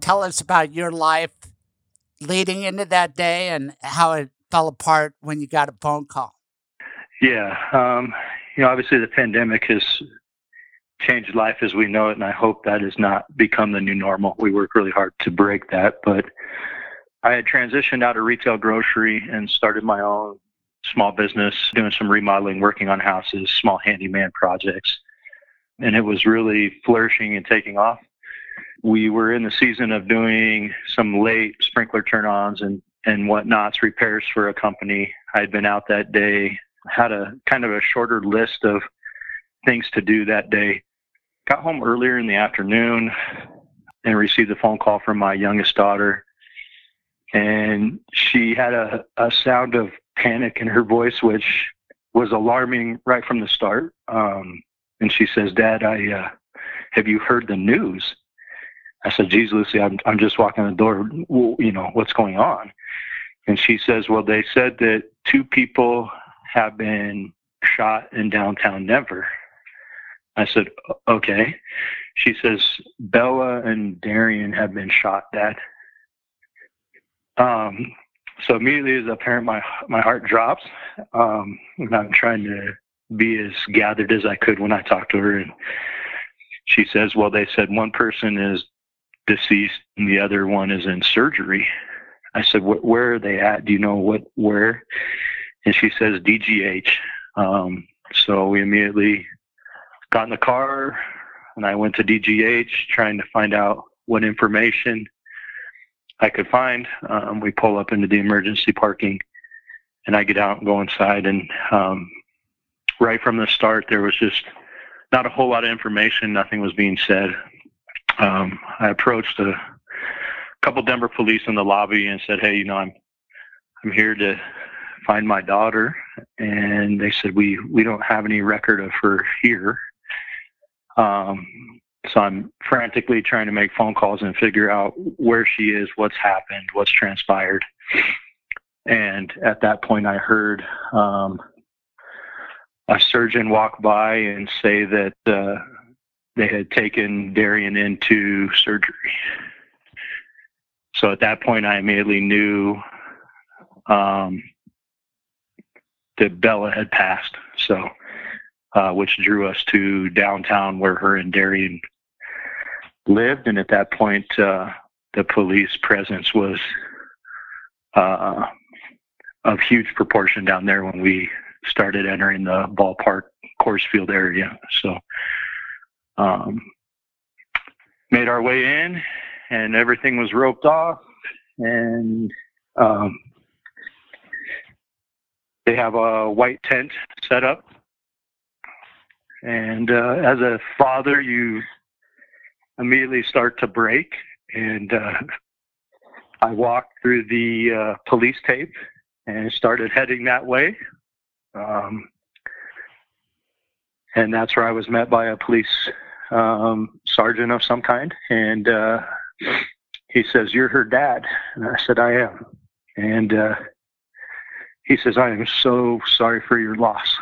Tell us about your life leading into that day and how it fell apart when you got a phone call. Yeah. Obviously the pandemic has changed life as we know it, and I hope that has not become the new normal. We work really hard to break that, but I had transitioned out of retail grocery and started my own small business, doing some remodeling, working on houses, small handyman projects, and it was really flourishing and taking off. We were in the season of doing some late sprinkler turn-ons and whatnots, repairs for a company. I'd been out that day, had a kind of a shorter list of things to do that day. Got home earlier in the afternoon and received a phone call from my youngest daughter. And she had a sound of panic in her voice, which was alarming right from the start. And she says, "Dad, have you heard the news?" I said, "Geez, Lucy, I'm just walking the door. You know, what's going on?" And she says, "Well, they said that 2 people have been shot in downtown Denver." I said, "Okay." She says, "Bella and Darian have been shot, Dad." So immediately as a parent, my heart drops. And I'm trying to be as gathered as I could when I talk to her. And she says, "Well, they said one person is deceased and the other one is in surgery." I said, "Where are they at? Do you know where? And she says, "DGH." So we immediately got in the car and I went to DGH trying to find out what information I could find. We pull up into the emergency parking and I get out and go inside. And right from the start, there was just not a whole lot of information. Nothing was being said. I approached a couple Denver police in the lobby and said, "Hey, I'm here to find my daughter." And they said, we don't have any record of her here. So I'm frantically trying to make phone calls and figure out where she is, what's happened, what's transpired. And at that point I heard a surgeon walk by and say that they had taken Darian into surgery. So at that point, I immediately knew that Bella had passed. So, which drew us to downtown where her and Darian lived. And at that point, the police presence was of huge proportion down there when we started entering the Ballpark, Coors Field area. So, made our way in and everything was roped off, and they have a white tent set up, and as a father you immediately start to break, and I walked through the police tape and started heading that way. And that's where I was met by a police sergeant of some kind. And he says, "You're her dad." And I said, "I am." And he says, "I am so sorry for your loss."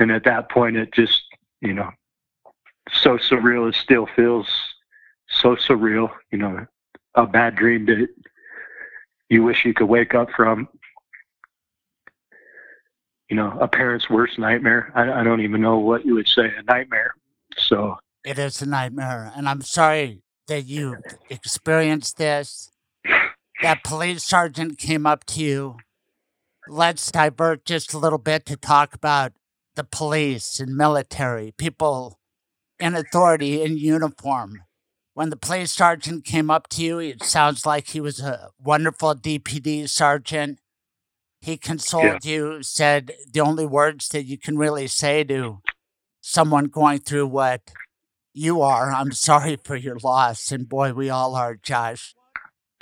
And at that point, it just, so surreal. It still feels so surreal, a bad dream that you wish you could wake up from. A parent's worst nightmare. I don't even know what you would say, a nightmare. So it is a nightmare. And I'm sorry that you experienced this. That police sergeant came up to you. Let's divert just a little bit to talk about the police and military, people in authority in uniform. When the police sergeant came up to you, it sounds like he was a wonderful DPD sergeant. He consoled you, said the only words that you can really say to someone going through what you are. I'm sorry for your loss, and boy, we all are, Josh.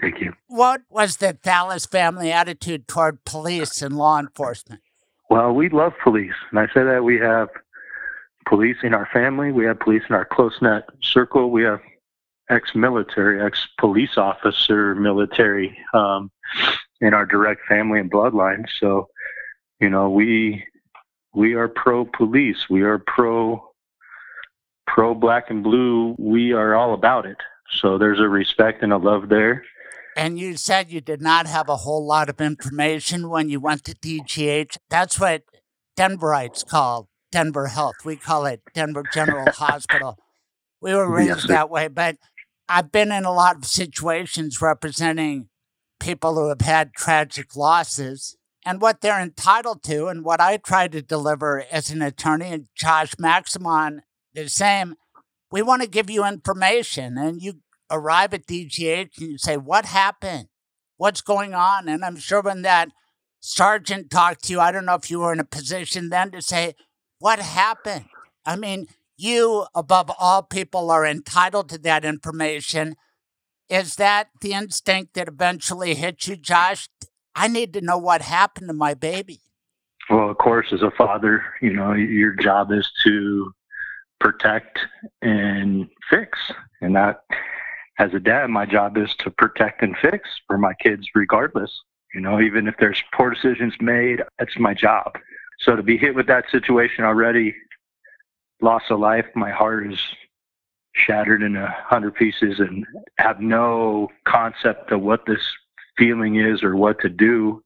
Thank you. What was the Thallas family attitude toward police and law enforcement? Well, we love police, and I say that we have police in our family. We have police in our close-knit circle. We have ex-military, ex-police officer, military in our direct family and bloodline. So, you know, we are pro-police. We are pro-black and blue. We are all about it. So there's a respect and a love there. And you said you did not have a whole lot of information when you went to DGH. That's what Denverites call Denver Health. We call it Denver General Hospital. We were raised that way, but I've been in a lot of situations representing people who have had tragic losses and what they're entitled to and what I try to deliver as an attorney, and Josh Maximon the same. We want to give you information, and you arrive at DGH and you say, what happened? What's going on? And I'm sure when that sergeant talked to you, I don't know if you were in a position then to say, what happened? I mean, you, above all people, are entitled to that information. Is that the instinct that eventually hit you, Josh? I need to know what happened to my baby. Well, of course, as a father, you know, your job is to protect and fix. And that, as a dad, my job is to protect and fix for my kids regardless. You know, even if there's poor decisions made, that's my job. So to be hit with that situation already, loss of life, my heart is shattered in 100 pieces and have no concept of what this feeling is or what to do.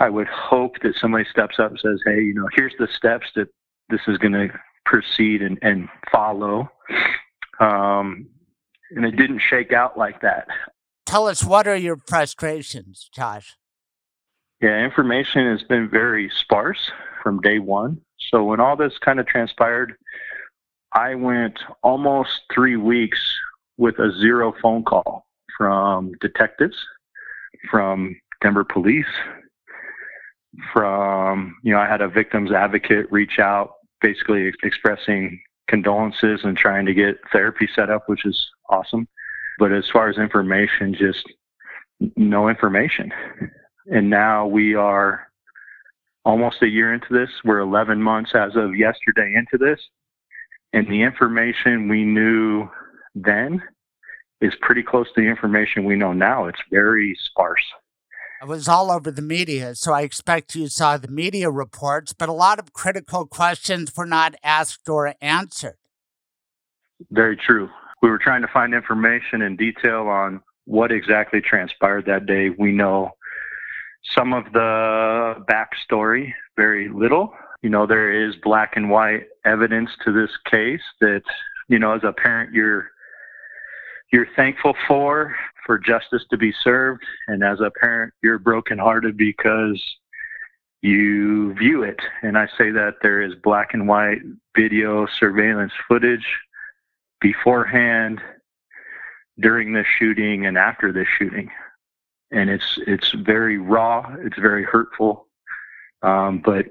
I would hope that somebody steps up and says, hey, you know, here's the steps that this is going to proceed and follow. And it didn't shake out like that. Tell us, what are your frustrations, Josh? Yeah, information has been very sparse from day one. So when all this kind of transpired, I went almost 3 weeks with a zero phone call from detectives, from Denver police, from, you know, I had a victim's advocate reach out, basically expressing condolences and trying to get therapy set up, which is awesome. But as far as information, just no information. And now we are almost a year into this. We're 11 months as of yesterday into this. And the information we knew then is pretty close to the information we know now. It's very sparse. It was all over the media, so I expect you saw the media reports, but a lot of critical questions were not asked or answered. Very true. We were trying to find information in detail on what exactly transpired that day. We know some of the backstory, very little. You know, there is black and white evidence to this case that, you know, as a parent, you're thankful for justice to be served. And as a parent, you're brokenhearted because you view it. And I say that there is black and white video surveillance footage beforehand, during the shooting, and after the shooting. And it's very raw. It's very hurtful. But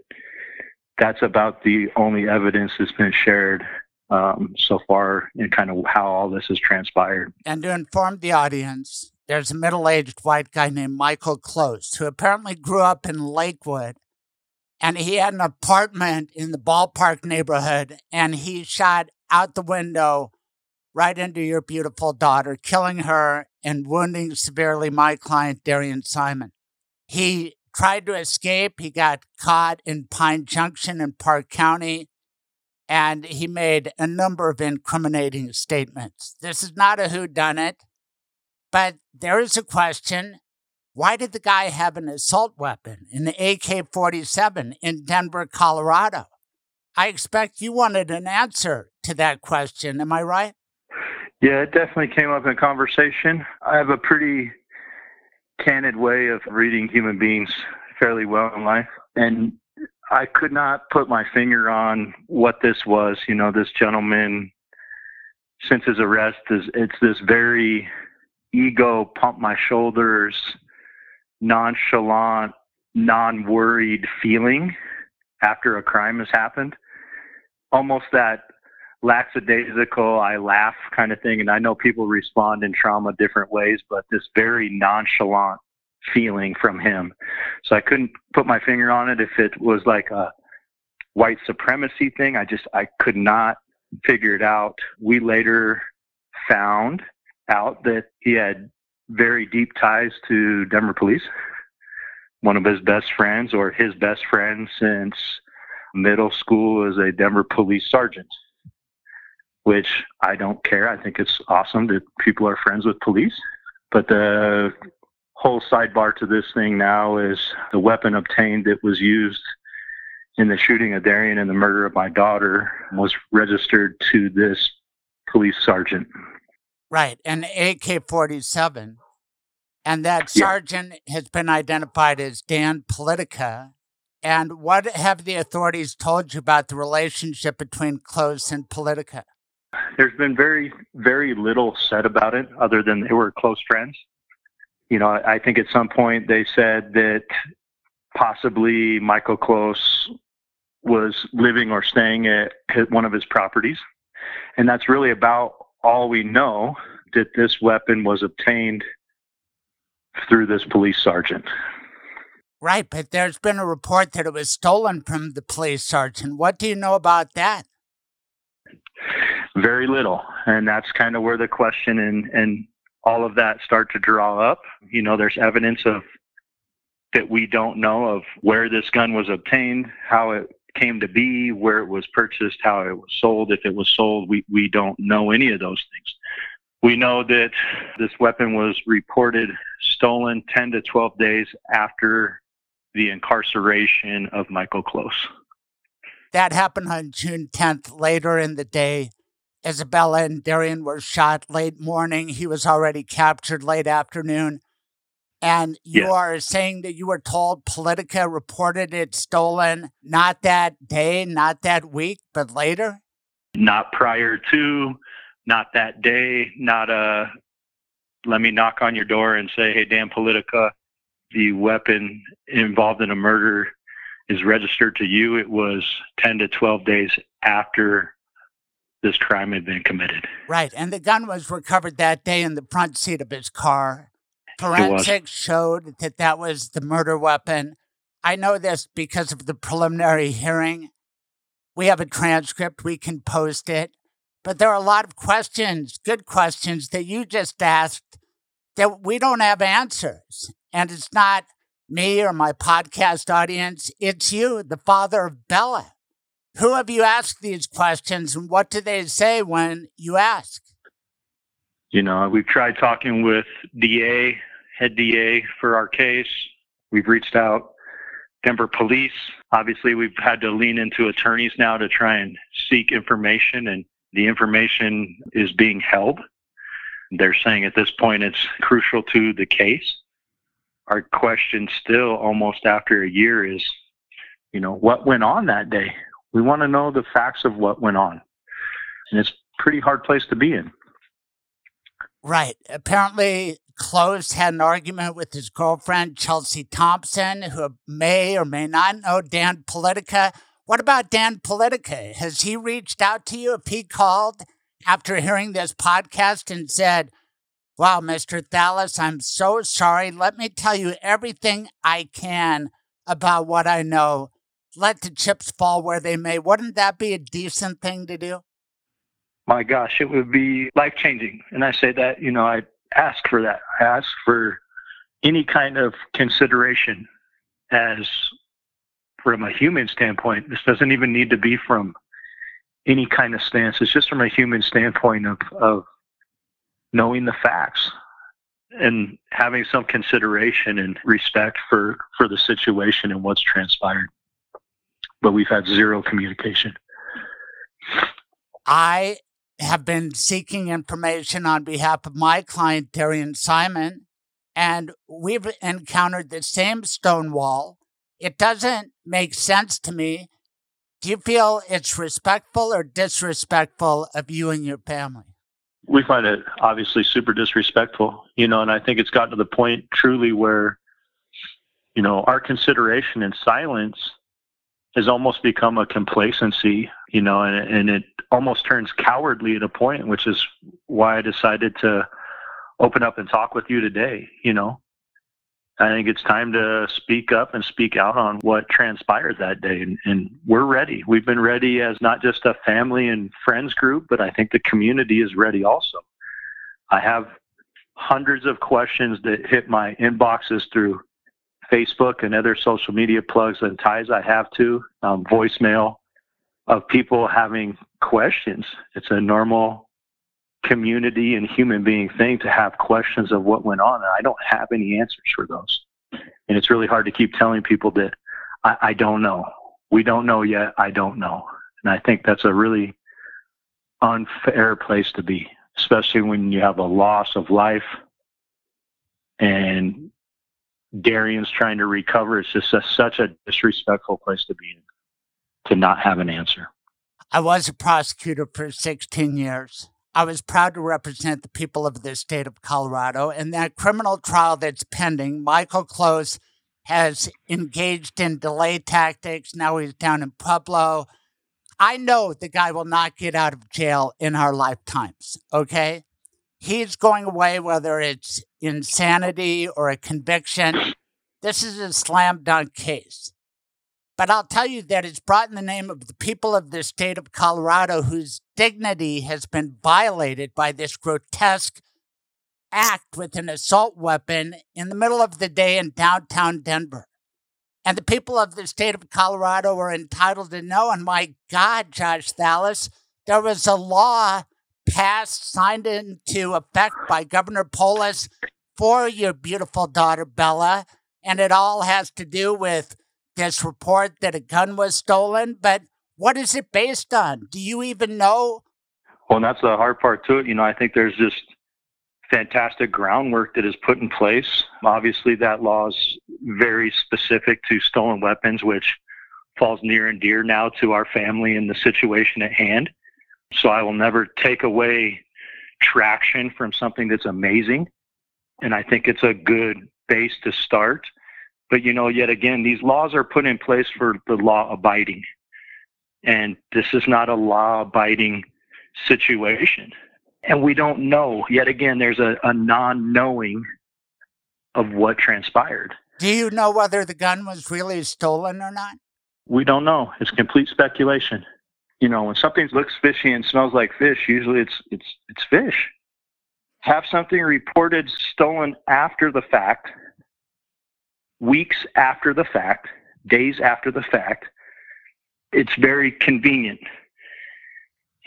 that's about the only evidence that's been shared so far and kind of how all this has transpired. And to inform the audience, there's a middle-aged white guy named Michael Close who apparently grew up in Lakewood. And he had an apartment in the Ballpark neighborhood. And he shot out the window right into your beautiful daughter, killing her and wounding severely my client, Darian Simon. He tried to escape. He got caught in Pine Junction in Park County, and he made a number of incriminating statements. This is not a whodunit, but there is a question. Why did the guy have an assault weapon, an AK-47, in Denver, Colorado? I expect you wanted an answer to that question. Am I right? Yeah, it definitely came up in conversation. I have a pretty candid way of reading human beings fairly well in life. And I could not put my finger on what this was. You know, this gentleman, since his arrest, it's this very ego, pump my shoulders, nonchalant, non-worried feeling after a crime has happened. Almost that lackadaisical, I laugh kind of thing. And I know people respond in trauma different ways, but this very nonchalant feeling from him. So I couldn't put my finger on it if it was like a white supremacy thing. I could not figure it out. We later found out that he had very deep ties to Denver police, one of his best friends or his best friend since middle school is a Denver police sergeant, which I don't care. I think it's awesome that people are friends with police. But the whole sidebar to this thing now is the weapon obtained that was used in the shooting of Darian and the murder of my daughter was registered to this police sergeant. Right, an AK-47. And that sergeant has been identified as Dan Politica. And what have the authorities told you about the relationship between Close and Politica? There's been very, very little said about it other than they were close friends. You know, I think at some point they said that possibly Michael Close was living or staying at one of his properties. And that's really about all we know, that this weapon was obtained through this police sergeant. Right, but there's been a report that it was stolen from the police sergeant. What do you know about that? Very little. And that's kind of where the question and all of that start to draw up. You know, there's evidence of that we don't know of where this gun was obtained, how it came to be, where it was purchased, how it was sold. If it was sold, we don't know any of those things. We know that this weapon was reported stolen 10 to 12 days after the incarceration of Michael Close. That happened on June 10th. Later in the day, Isabella and Darian were shot late morning. He was already captured late afternoon. And you are saying that you were told Politica reported it stolen not that day, not that week, but later? Not prior to, not that day, not a, let me knock on your door and say, hey, Dan Politica, the weapon involved in a murder is registered to you. It was 10 to 12 days after this crime had been committed. Right. And the gun was recovered that day in the front seat of his car. Forensics showed that that was the murder weapon. I know this because of the preliminary hearing. We have a transcript. We can post it. But there are a lot of questions, good questions, that you just asked that we don't have answers. And it's not me or my podcast audience. It's you, the father of Bella. Who have you asked these questions, and what do they say when you ask? You know, we've tried talking with DA, head DA for our case. We've reached out Denver police. Obviously, we've had to lean into attorneys now to try and seek information, and the information is being held. They're saying at this point it's crucial to the case. Our question still, almost after a year, is, you know, what went on that day? We want to know the facts of what went on. And it's a pretty hard place to be in. Right. Apparently, Close had an argument with his girlfriend, Chelsea Thompson, who may or may not know Dan Politica. What about Dan Politica? Has he reached out to you? If he called after hearing this podcast and said, wow, Mr. Thallas, I'm so sorry. Let me tell you everything I can about what I know. Let the chips fall where they may. Wouldn't that be a decent thing to do? My gosh, it would be life-changing. And I say that, you know, I ask for that. I ask for any kind of consideration as from a human standpoint. This doesn't even need to be from any kind of stance. It's just from a human standpoint of knowing the facts and having some consideration and respect for the situation and what's transpired. But we've had zero communication. I have been seeking information on behalf of my client, Darian Simon, and we've encountered the same stonewall. It doesn't make sense to me. Do you feel it's respectful or disrespectful of you and your family? We find it obviously super disrespectful, you know, and I think it's gotten to the point truly where, you know, our consideration and silence has almost become a complacency, you know, and it almost turns cowardly at a point, which is why I decided to open up and talk with you today. You know, I think it's time to speak up and speak out on what transpired that day. And we're ready. We've been ready as not just a family and friends group, but I think the community is ready also. I have hundreds of questions that hit my inboxes through Facebook and other social media plugs and ties I have to, voicemail, of people having questions. It's a normal community and human being thing to have questions of what went on. And I don't have any answers for those. And it's really hard to keep telling people that I don't know. We don't know yet. I don't know. And I think that's a really unfair place to be, especially when you have a loss of life and Darian's trying to recover. It's just such a disrespectful place to be in, to not have an answer. I was a prosecutor for 16 years. I was proud to represent the people of the state of Colorado. In that criminal trial that's pending, Michael Close has engaged in delay tactics. Now he's down in Pueblo. I know the guy will not get out of jail in our lifetimes, okay? He's going away, whether it's insanity or a conviction. This is a slam dunk case. But I'll tell you that it's brought in the name of the people of the state of Colorado whose dignity has been violated by this grotesque act with an assault weapon in the middle of the day in downtown Denver. And the people of the state of Colorado are entitled to know, and my God, Josh Thallas, there was a law passed, signed into effect by Governor Polis for your beautiful daughter, Bella, and it all has to do with this report that a gun was stolen, but what is it based on? Do you even know? Well, and that's the hard part to it. You know, I think there's just fantastic groundwork that is put in place. Obviously, that law is very specific to stolen weapons, which falls near and dear now to our family and the situation at hand. So I will never take away traction from something that's amazing. And I think it's a good base to start. But, you know, yet again, these laws are put in place for the law abiding. And this is not a law abiding situation. And we don't know. Yet again, there's a non-knowing of what transpired. Do you know whether the gun was really stolen or not? We don't know. It's complete speculation. You know, when something looks fishy and smells like fish, usually it's fish. Have something reported stolen after the fact, weeks after the fact, days after the fact, it's very convenient.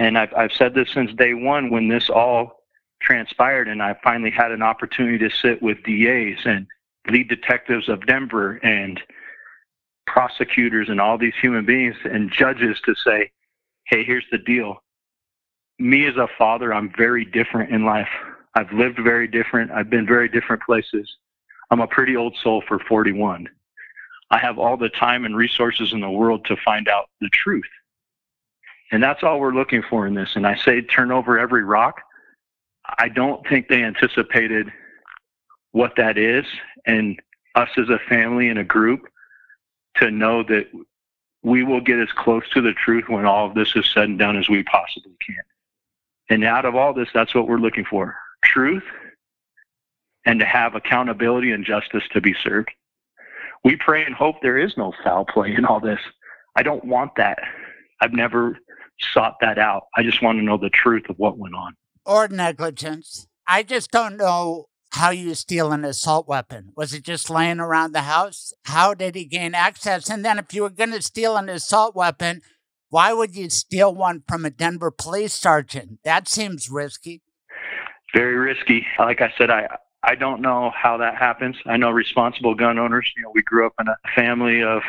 And I've said this since day one when this all transpired, and I finally had an opportunity to sit with DAs and lead detectives of Denver and prosecutors and all these human beings and judges to say, hey, here's the deal. Me as a father, I'm very different in life. I've lived very different. I've been very different places. I'm a pretty old soul for 41. I have all the time and resources in the world to find out the truth. And that's all we're looking for in this. And I say turn over every rock. I don't think they anticipated what that is, and us as a family and a group to know that we will get as close to the truth when all of this is said and done as we possibly can. And out of all this, that's what we're looking for. Truth. And to have accountability and justice to be served. We pray and hope there is no foul play in all this. I don't want that. I've never sought that out. I just want to know the truth of what went on. Or negligence. I just don't know how you steal an assault weapon. Was it just laying around the house? How did he gain access? And then if you were going to steal an assault weapon, why would you steal one from a Denver police sergeant? That seems risky. Very risky. Like I said, I don't know how that happens. I know responsible gun owners. You know, we grew up in a family of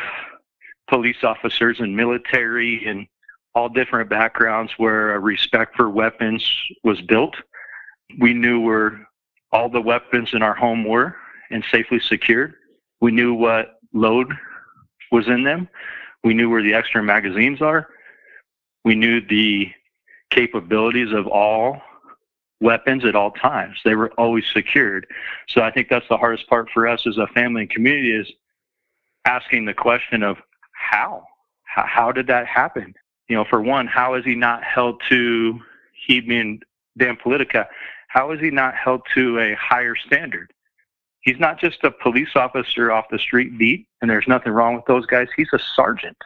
police officers and military and all different backgrounds where a respect for weapons was built. We knew where all the weapons in our home were and safely secured. We knew what load was in them. We knew where the extra magazines are. We knew the capabilities of all weapons at all times. They were always secured. So I think that's the hardest part for us as a family and community is asking the question of how did that happen? you know, for one, how is he not held to, he being Dan Politica, how is he not held to a higher standard? He's not just a police officer off the street beat, and there's nothing wrong with those guys. He's a sergeant.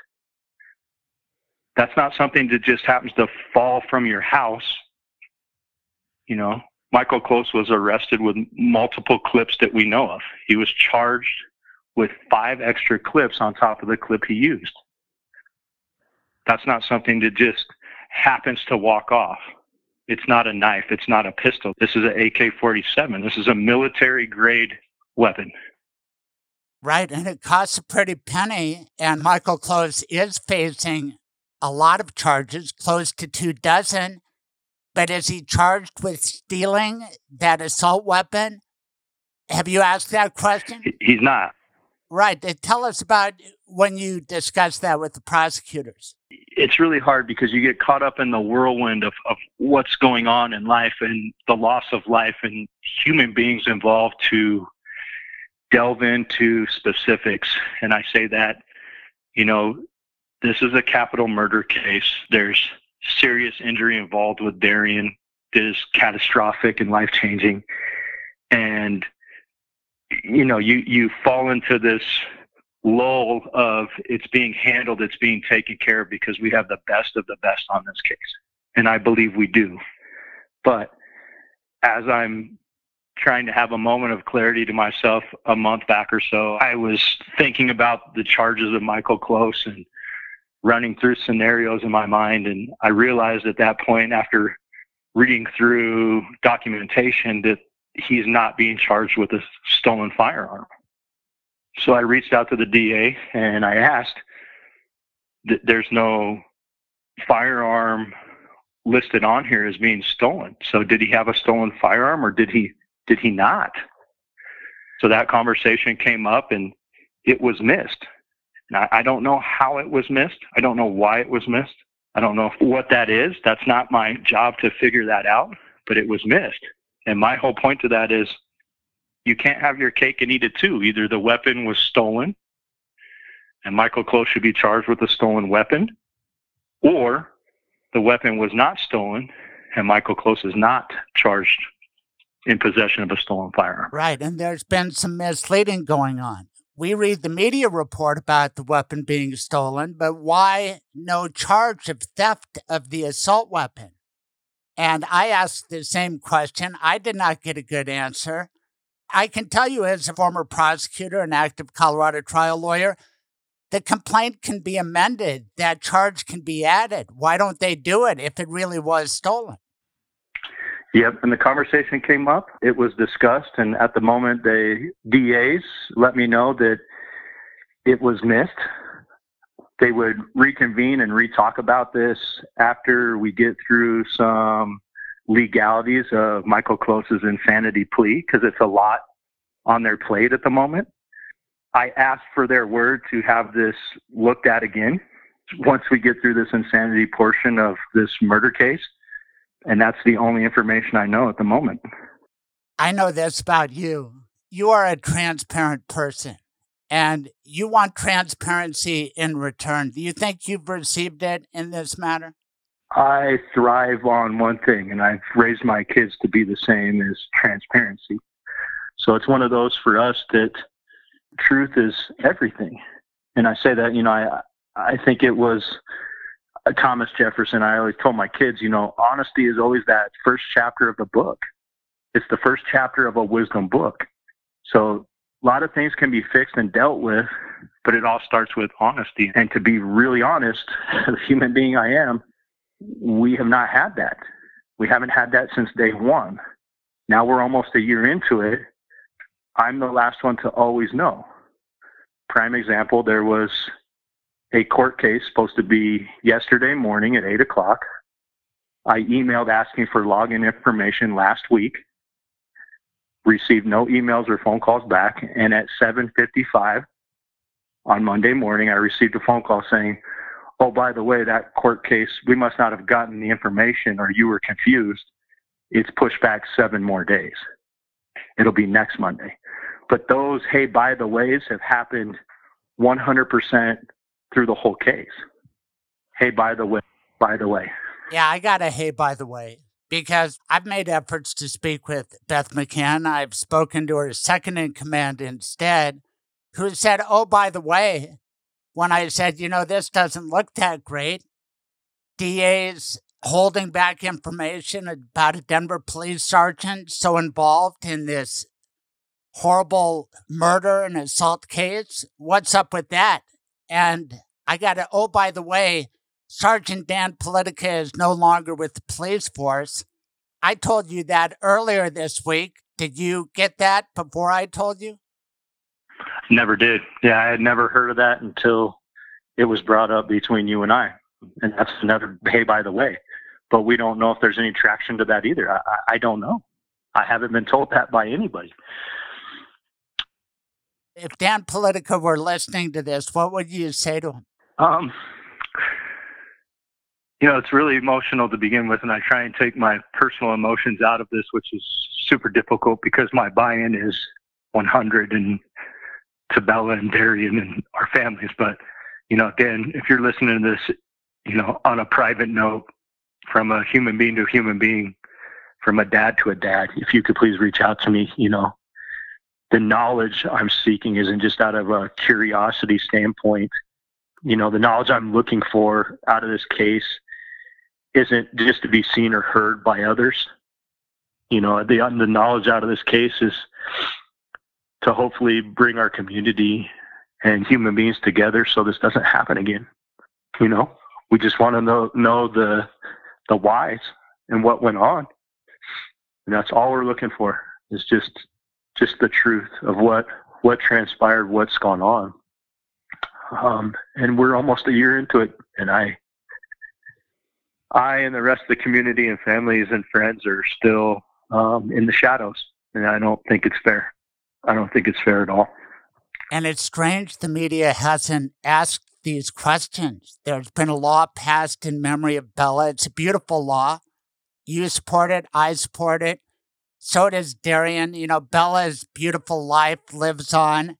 That's not something that just happens to fall from your house. You know, Michael Close was arrested with multiple clips that we know of. He was charged with 5 extra clips on top of the clip he used. That's not something that just happens to walk off. It's not a knife. It's not a pistol. This is an AK-47. This is a military-grade weapon. Right, and it costs a pretty penny, and Michael Close is facing a lot of charges, close to 24. But is he charged with stealing that assault weapon? Have you asked that question? He's not. Right. Tell us about when you discussed that with the prosecutors. It's really hard because you get caught up in the whirlwind of what's going on in life and the loss of life and human beings involved to delve into specifics. And I say that, you know, this is a capital murder case. There's serious injury involved with Darian that is catastrophic and life-changing. And you know, you fall into this lull of it's being handled, it's being taken care of because we have the best of the best on this case. And I believe we do. But as I'm trying to have a moment of clarity to myself a month back or so, I was thinking about the charges of Michael Close and running through scenarios in my mind. And I realized at that point, after reading through documentation, that he's not being charged with a stolen firearm. So I reached out to the DA and I asked, there's no firearm listed on here as being stolen. So did he have a stolen firearm or did he not? So that conversation came up and it was missed. And I don't know how it was missed. I don't know why it was missed. I don't know what that is. That's not my job to figure that out, but it was missed. And my whole point to that is you can't have your cake and eat it too. Either the weapon was stolen, and Michael Close should be charged with a stolen weapon, or the weapon was not stolen, and Michael Close is not charged in possession of a stolen firearm. Right, and there's been some misleading going on. We read the media report about the weapon being stolen, but why no charge of theft of the assault weapon? And I asked the same question. I did not get a good answer. I can tell you, as a former prosecutor and active Colorado trial lawyer, the complaint can be amended. That charge can be added. Why don't they do it if it really was stolen? Yep, and the conversation came up. It was discussed, and at the moment, the DAs let me know that it was missed. They would reconvene and re-talk about this after we get through some legalities of Michael Close's insanity plea, because it's a lot on their plate at the moment. I asked for their word to have this looked at again once we get through this insanity portion of this murder case, and that's the only information I know at the moment. I know this about you. You are a transparent person. And you want transparency in return. Do you think you've received it in this matter? I thrive on one thing, and I've raised my kids to be the same, as transparency. So it's one of those for us that truth is everything. And I say that, you know, I think it was Thomas Jefferson. I always told my kids, you know, honesty is always that first chapter of the book. It's the first chapter of a wisdom book. So a lot of things can be fixed and dealt with, but it all starts with honesty. And to be really honest, the human being I am, we have not had that. We haven't had that since day one. Now we're almost a year into it. I'm the last one to always know. Prime example, there was a court case supposed to be yesterday morning at 8:00. I emailed asking for login information last week. Received no emails or phone calls back, and at 7:55 on Monday morning, I received a phone call saying, oh, by the way, that court case, we must not have gotten the information or you were confused. It's pushed back 7 more days. It'll be next Monday. But those, hey, by the ways, have happened 100% through the whole case. Hey, by the way, by the way. Yeah, I got a hey, by the way, because I've made efforts to speak with Beth McCann. I've spoken to her second-in-command instead, who said, oh, by the way, when I said, you know, this doesn't look that great, DA's holding back information about a Denver police sergeant so involved in this horrible murder and assault case. What's up with that? And I got to, oh, by the way, Sergeant Dan Politica is no longer with the police force. I told you that earlier this week. Did you get that before I told you? Never did. Yeah, I had never heard of that until it was brought up between you and I. And that's another, hey, by the way. But we don't know if there's any traction to that either. I don't know. I haven't been told that by anybody. If Dan Politica were listening to this, what would you say to him? You know, it's really emotional to begin with, and I try and take my personal emotions out of this, which is super difficult because my buy-in is 100 and to Bella and Darian and our families. But, you know, Dan, if you're listening to this, you know, on a private note, from a human being to a human being, from a dad to a dad, if you could please reach out to me, you know, the knowledge I'm seeking isn't just out of a curiosity standpoint. You know, the knowledge I'm looking for out of this case isn't just to be seen or heard by others. You know, the knowledge out of this case is to hopefully bring our community and human beings together so this doesn't happen again. You know, we just want to know the whys and what went on. And that's all we're looking for is just the truth of what transpired, what's gone on. And we're almost a year into it. And I and the rest of the community and families and friends are still in the shadows. And I don't think it's fair. I don't think it's fair at all. And it's strange the media hasn't asked these questions. There's been a law passed in memory of Bella. It's a beautiful law. You support it. I support it. So does Darian. You know, Bella's beautiful life lives on.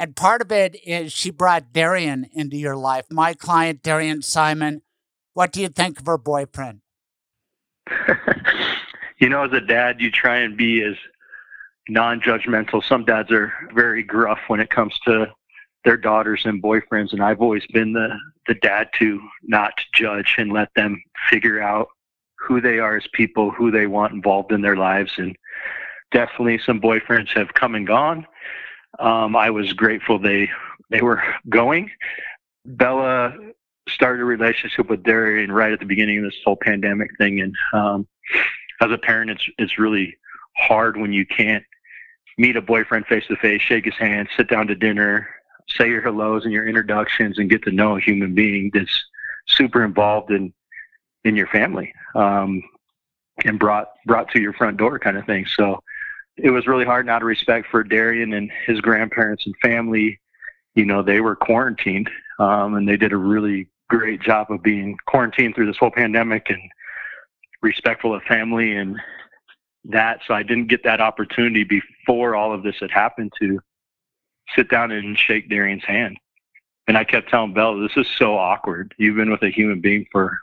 And part of it is she brought Darian into your life. My client, Darian Simon, what do you think of her boyfriend? You know, as a dad, you try and be as non-judgmental. Some dads are very gruff when it comes to their daughters and boyfriends. And I've always been the dad to not judge and let them figure out who they are as people, who they want involved in their lives. And definitely some boyfriends have come and gone. I was grateful they were going. Bella started a relationship with Darian right at the beginning of this whole pandemic thing. And as a parent, it's really hard when you can't meet a boyfriend face-to-face, shake his hand, sit down to dinner, say your hellos and your introductions, and get to know a human being that's super involved in your family and brought to your front door kind of thing. So it was really hard, and out of respect for Darian and his grandparents and family, you know, they were quarantined, and they did a really great job of being quarantined through this whole pandemic and respectful of family and that. So I didn't get that opportunity before all of this had happened to sit down and shake Darian's hand. And I kept telling Bella, this is so awkward. You've been with a human being for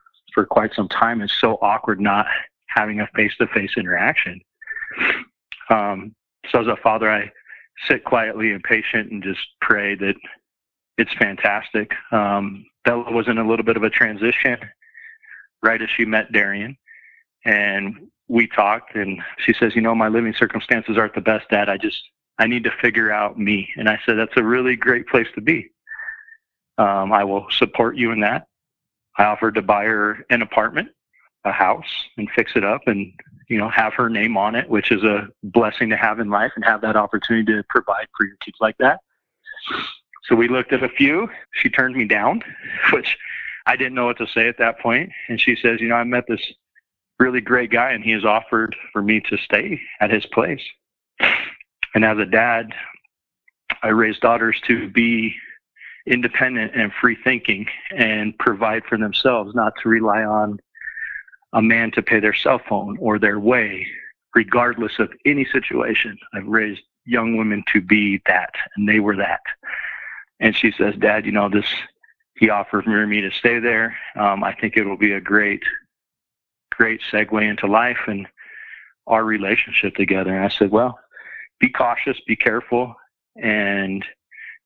quite some time. It's so awkward not having a face-to-face interaction. So as a father, I sit quietly and patient and just pray that it's fantastic. Bella was in a little bit of a transition right as she met Darian, and we talked, and she says, you know, my living circumstances aren't the best, Dad. I need to figure out me. And I said, that's a really great place to be. I will support you in that. I offered to buy her an apartment, a house, and fix it up and, you know, have her name on it, which is a blessing to have in life and have that opportunity to provide for your kids like that. So we looked at a few. She turned me down, which I didn't know what to say at that point. And she says, you know, I met this really great guy and he has offered for me to stay at his place. And as a dad, I raise daughters to be independent and free thinking and provide for themselves, not to rely on a man to pay their cell phone or their way, regardless of any situation. I've raised young women to be that, and they were that. And she says, Dad, you know, this he offered me to stay there. I think it will be a great segue into life and our relationship together. And I said, well, be cautious, be careful. And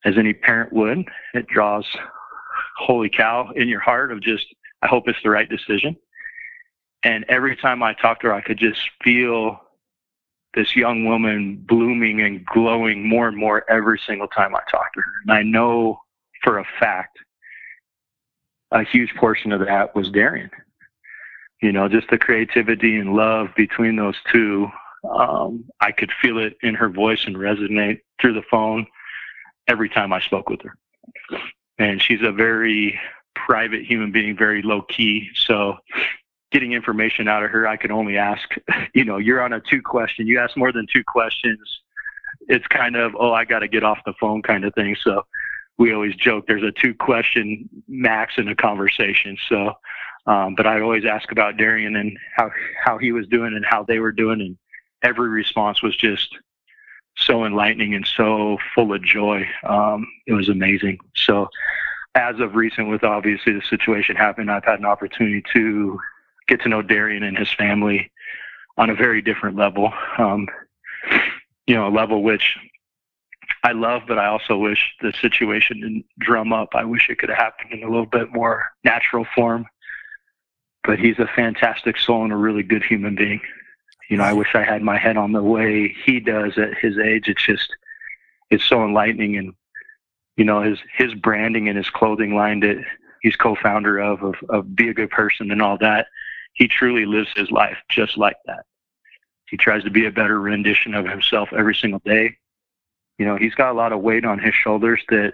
as any parent would, it draws holy cow in your heart of just, I hope it's the right decision. And every time I talked to her, I could just feel this young woman blooming and glowing more and more every single time I talked to her. And I know for a fact, a huge portion of that was Darian. You know, just the creativity and love between those two. I could feel it in her voice and resonate through the phone every time I spoke with her. And she's a very private human being, very low key. So getting information out of her, I could only ask, you know, you're on a two question. You ask more than two questions, it's kind of, oh, I got to get off the phone kind of thing. So we always joke there's a two question max in a conversation. So, but I always ask about Darian and how he was doing and how they were doing. And every response was just so enlightening and so full of joy. It was amazing. So as of recent, with obviously the situation happening, I've had an opportunity to get to know Darian and his family on a very different level. You know, a level which I love, but I also wish the situation didn't drum up. I wish it could have happened in a little bit more natural form, but he's a fantastic soul and a really good human being. You know, I wish I had my head on the way he does at his age. It's just, it's so enlightening. And, you know, his branding and his clothing line that he's co-founder of Be a Good Person and all that. He truly lives his life just like that. He tries to be a better rendition of himself every single day. You know, he's got a lot of weight on his shoulders that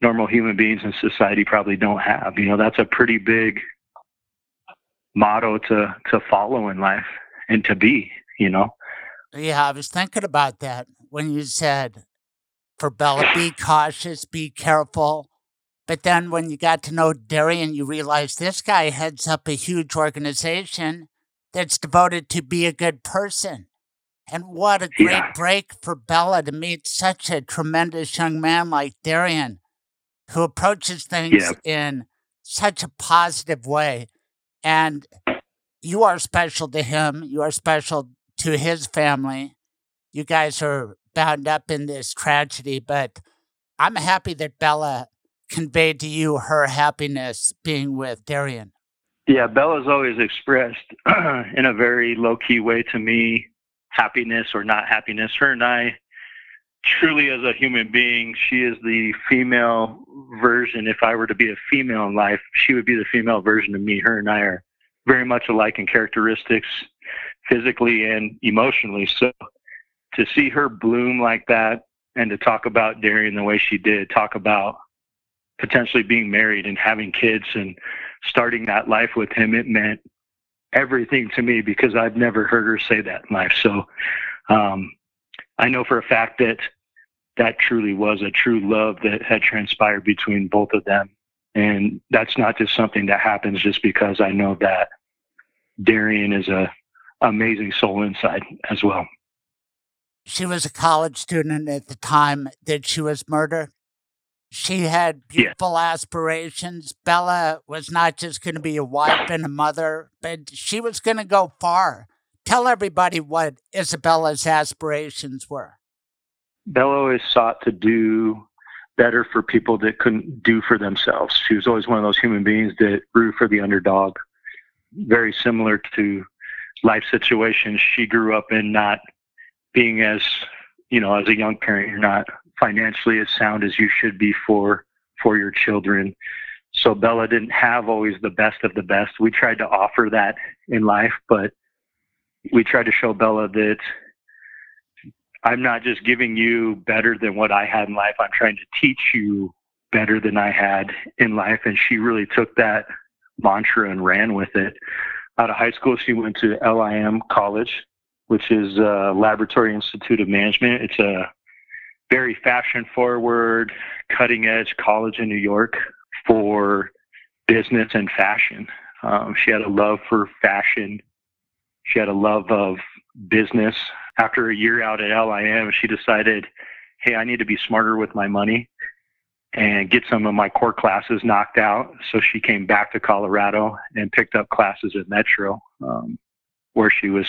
normal human beings in society probably don't have. You know, that's a pretty big motto to follow in life and to be, you know. Yeah, I was thinking about that when you said, for Bella, be cautious, be careful. But then when you got to know Darian, you realized this guy heads up a huge organization that's devoted to be a good person. And what a great break for Bella to meet such a tremendous young man like Darian, who approaches things in such a positive way. And you are special to him. You are special to his family. You guys are bound up in this tragedy, but I'm happy that Bella conveyed to you her happiness being with Darian. Yeah, Bella's always expressed in a very low-key way to me happiness or not happiness. Her and I, truly as a human being, she is the female version. If I were to be a female in life, she would be the female version of me. Her and I are very much alike in characteristics, physically and emotionally. So to see her bloom like that and to talk about Darian the way she did, talk about potentially being married and having kids and starting that life with him, it meant everything to me because I've never heard her say that in life. So I know for a fact that truly was a true love that had transpired between both of them. And that's not just something that happens just because. I know that Darian is an amazing soul inside as well. She was a college student at the time that she was murdered. She had beautiful aspirations. Bella was not just going to be a wife and a mother, but she was going to go far. Tell everybody what Isabella's aspirations were. Bella always sought to do better for people that couldn't do for themselves. She was always one of those human beings that grew for the underdog. Very similar to life situations she grew up in, not being as, you know, as a young parent, you're not financially as sound as you should be for your children. So Bella didn't have always the best of the best. We tried to offer that in life, but we tried to show Bella that I'm not just giving you better than what I had in life. I'm trying to teach you better than I had in life. And she really took that mantra and ran with it. Out of high school, she went to LIM College, which is a Laboratory Institute of Management. It's a very fashion-forward, cutting-edge college in New York for business and fashion. She had a love for fashion. She had a love of business. After a year out at LIM, she decided, hey, I need to be smarter with my money. and get some of my core classes knocked out. So she came back to Colorado and picked up classes at Metro, where she was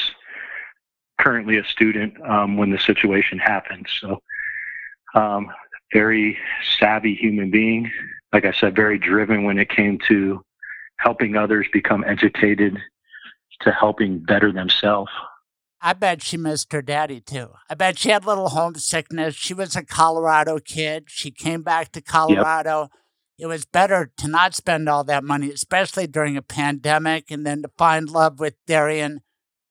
currently a student when the situation happened. So very savvy human being. Like I said, very driven when it came to helping others become educated to helping better themselves. I bet she missed her daddy, too. I bet she had little homesickness. She was a Colorado kid. She came back to Colorado. Yep. It was better to not spend all that money, especially during a pandemic, and then to find love with Darian,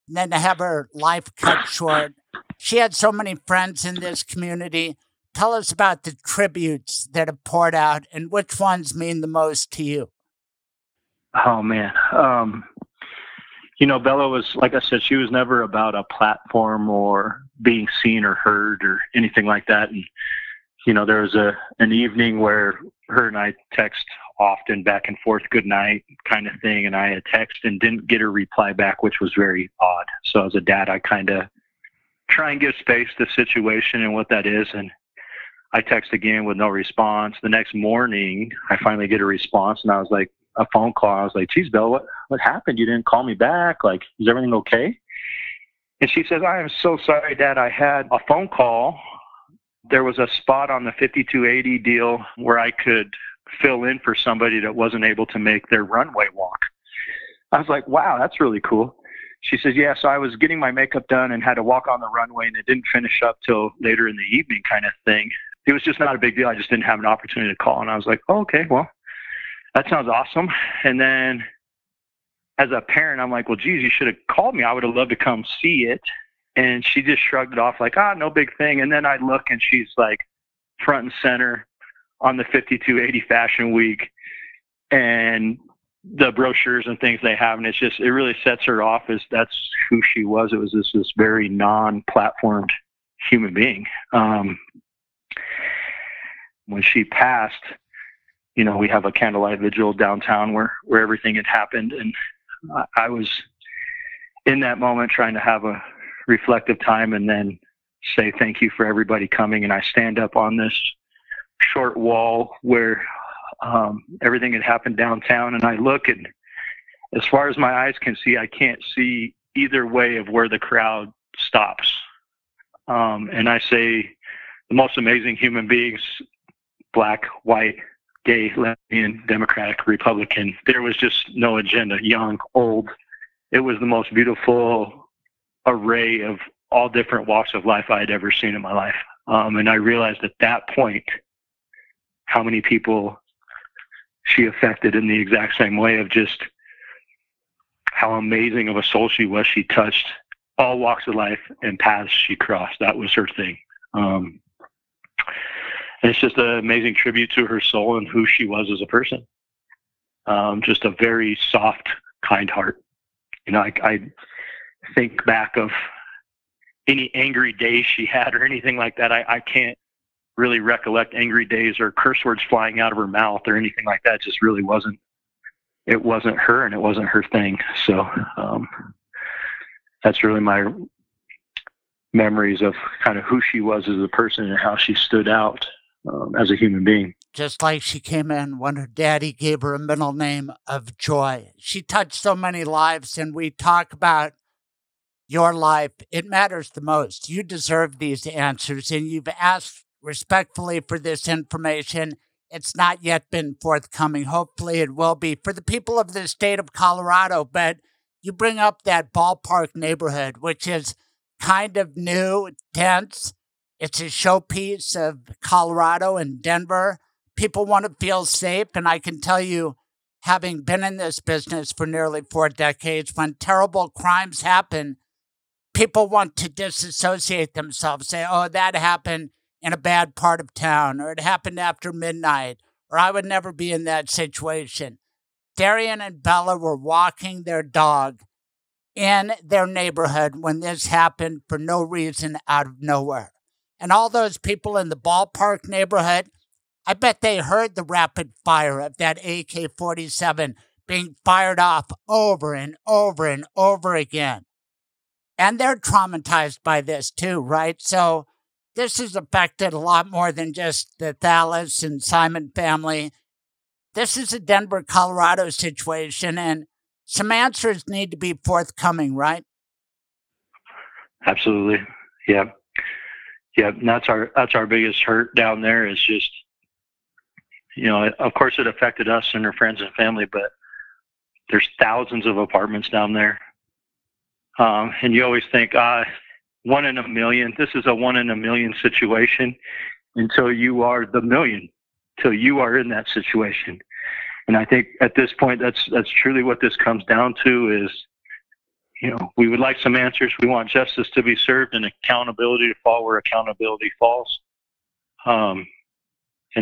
and then to have her life cut short. She had so many friends in this community. Tell us about the tributes that have poured out, and which ones mean the most to you. Oh, man. You know, Bella was, like I said, she was never about a platform or being seen or heard or anything like that. And, you know, there was an evening where her and I text often back and forth, good night kind of thing. And I had text and didn't get her reply back, which was very odd. So as a dad, I kind of try and give space to the situation and what that is. And I text again with no response. The next morning, I finally get a response, and I was like, a phone call. I was like, geez, Bella, what happened? You didn't call me back. Like, is everything okay? And she says, I am so sorry, Dad. I had a phone call. There was a spot on the 5280 deal where I could fill in for somebody that wasn't able to make their runway walk. I was like, wow, that's really cool. She says, yeah, so I was getting my makeup done and had to walk on the runway, and it didn't finish up till later in the evening kind of thing. It was just not a big deal. I just didn't have an opportunity to call. And I was like, oh, okay, well, that sounds awesome. And then as a parent, I'm like, well, geez, you should have called me. I would have loved to come see it. And she just shrugged it off like, no big thing. And then I look, and she's like front and center on the 5280 Fashion Week and the brochures and things they have. And it's just, it really sets her off as that's who she was. It was this very non-platformed human being. When she passed, you know, we have a candlelight vigil downtown where everything had happened. And I was in that moment trying to have a reflective time and then say thank you for everybody coming. And I stand up on this short wall where everything had happened downtown. And I look, and as far as my eyes can see, I can't see either way of where the crowd stops. And I say, the most amazing human beings, black, white, gay, lesbian, Democratic, Republican. There was just no agenda, young, old. It was the most beautiful array of all different walks of life I had ever seen in my life. And I realized at that point how many people she affected in the exact same way, of just how amazing of a soul she was. She touched all walks of life and paths she crossed. That was her thing. And it's just an amazing tribute to her soul and who she was as a person. Just a very soft, kind heart. You know, I think back of any angry days she had or anything like that. I can't really recollect angry days or curse words flying out of her mouth or anything like that. It just really wasn't. It wasn't her, and it wasn't her thing. So that's really my memories of kind of who she was as a person and how she stood out as a human being. Just like she came in when her daddy gave her a middle name of Joy. She touched so many lives, and we talk about your life. It matters the most. You deserve these answers, and you've asked respectfully for this information. It's not yet been forthcoming. Hopefully it will be for the people of the state of Colorado, but you bring up that Ballpark neighborhood, which is kind of new, dense. It's a showpiece of Colorado and Denver. People want to feel safe, and I can tell you, having been in this business for nearly 4 decades, when terrible crimes happen, people want to disassociate themselves, say, oh, that happened in a bad part of town, or it happened after midnight, or I would never be in that situation. Darian and Bella were walking their dog in their neighborhood when this happened for no reason out of nowhere. And all those people in the Ballpark neighborhood, I bet they heard the rapid fire of that AK-47 being fired off over and over and over again. And they're traumatized by this too, right? So This has affected a lot more than just the Thallas and Simon family. This is a Denver, Colorado situation, and some answers need to be forthcoming, right? Absolutely. Yeah. And that's our biggest hurt down there is just, of course it affected us and our friends and family, but there's thousands of apartments down there. And you always think, one in a million. This is a one in a million situation until you are the million, till you are in that situation. And I think at this point, that's truly what this comes down to is, we would like some answers. We want justice to be served and accountability to fall where accountability falls. And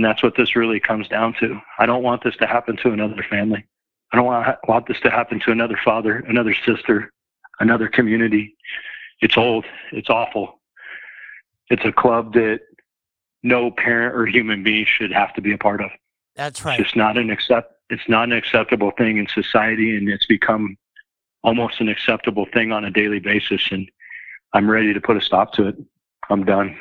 that's what this really comes down to. I don't want this to happen to another family. I don't want this to happen to another father, another sister, another community. It's old. It's awful. It's a club that no parent or human being should have to be a part of. That's right. It's not an acceptable thing in society, and it's become almost an acceptable thing on a daily basis. And I'm ready to put a stop to it. I'm done.